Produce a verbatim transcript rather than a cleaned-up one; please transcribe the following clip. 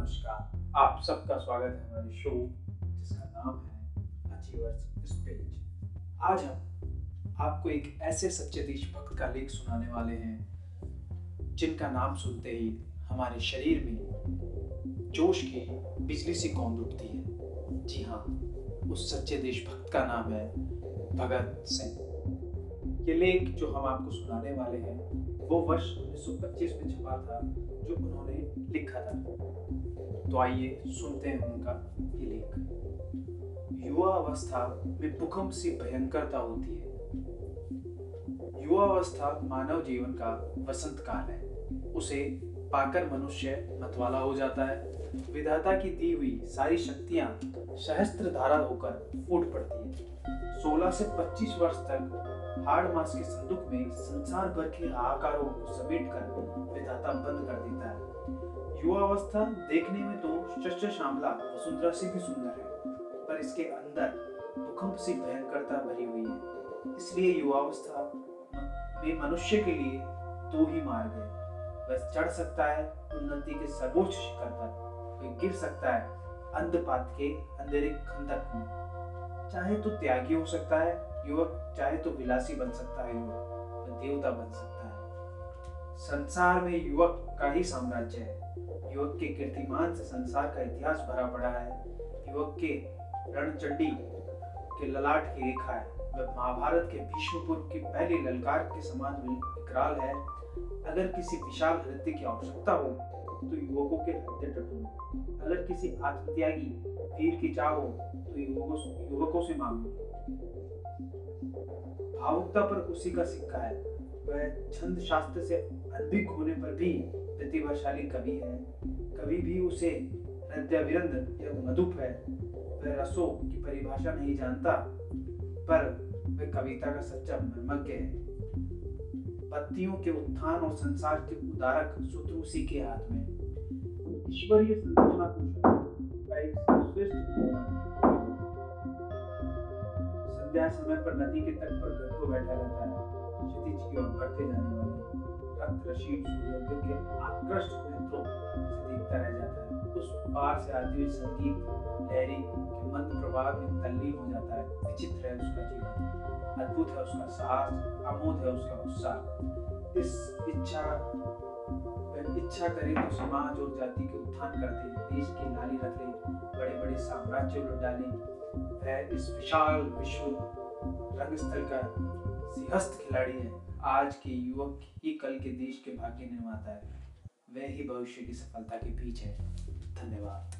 नमस्कार, आप सबका स्वागत है हमारे शो जिसका नाम है अचीवर्स स्टेज। आज हम आपको एक ऐसे सच्चे देशभक्त का लेख सुनाने वाले हैं जिनका नाम सुनते ही हमारे शरीर में जोश की बिजली सी कौंध उठती है। जी हाँ, उस सच्चे देशभक्त का नाम है भगत सिंह। ये लेख जो हम आपको सुनाने वाले हैं वो वर्ष उन्नीस सौ पच्चीस में छपा था, जो उन्होंने लिखा था। तो आइए सुनते हैं उनका ये लेख। युवा अवस्था में भूकंप सी भयंकरता होती है। युवा अवस्था मानव जीवन का वसंत काल है। उसे पाकर मनुष्य मतवाला हो जाता है। विधाता की दी हुई सारी शक्तियां सहस्त्र धारा होकर फूट पड़ती है। सोलह से पच्चीस वर्ष तक हाड़ मास के संदूक में संसार भर के आकारों को समेट कर विधाता बंद कर देता है। युवा अवस्था देखने में तो शस्य श्यामला वसुंधरा से भी सुंदर है, पर इसके अंदर भूकंप सी भयंकरता भरी हुई है। इसलिए युवावस्था में मनुष्य के लिए दो ही मार्ग है। वह चढ़ सकता है उन्नति के सर्वोच्च शिखर पर, वह गिर सकता है अंधपात के अंधेरे खंडक में। चाहे तो त्यागी हो सकता है युवक, चाहे तो विलासी बन सकता है युवक, तो देवता बन सकता है। संसार में युवक का ही साम्राज्य है। युवक के कीर्तिमान से संसार का इतिहास भरा पड़ा है। युवक के रणचंडी के ललाट की रेखा है। वह महाभारत के भीष्म पूर्व की पहली ललकार के समान विकराल है। अगर किसी विशाल हृदय की आवश्यकता हो तो युवकों के हृदय टटोलो। अगर किसी आत्मत्यागी वीर की चाह हो तो युवकों से मांगो। भावुकता पर उसी का सिक्का है। वह छंद शास्त्र से अधिक होने पर भी प्रतिभाशाली कवि है। कभी भी उसे हृदयाविरंद या मधुप है। वह रसों की परिभाषा नहीं जानता, पर वह कविता का सच्चा मर्मज्ञ है। पत्तियों के उत्थान और संसार के उदारक सूत्र उसी के हाथ में। ईश्वरीय संरचना कुशल समय पर नदी के तट पर घर को बैठा रहता है। क्षितिज की ओर बढ़ते जाने वाले रक्तरशील सूर्योदय के आकर्षक नेत्रों से देखता रह जाता है। उस पार से आती हुई संगीत लहरी के मंद प्रवाह में तल्लीन हो जाता है। विचित्र है उसका जीवन, अद्भुत है उसका साहस, अमोद है उसका उत्साह। इस इच्छा इच्छा करे तो समाज और जाति के उत्थान कर दे, देश की लाली रख ले, बड़े बड़े साम्राज्य उलट डाले। वह इस विशाल विश्व रंगस्थल का सिंहस्थ खिलाड़ी है। आज के युवक ही कल के देश के भाग्य निर्माता है। वह ही भविष्य की सफलता के बीच है। धन्यवाद।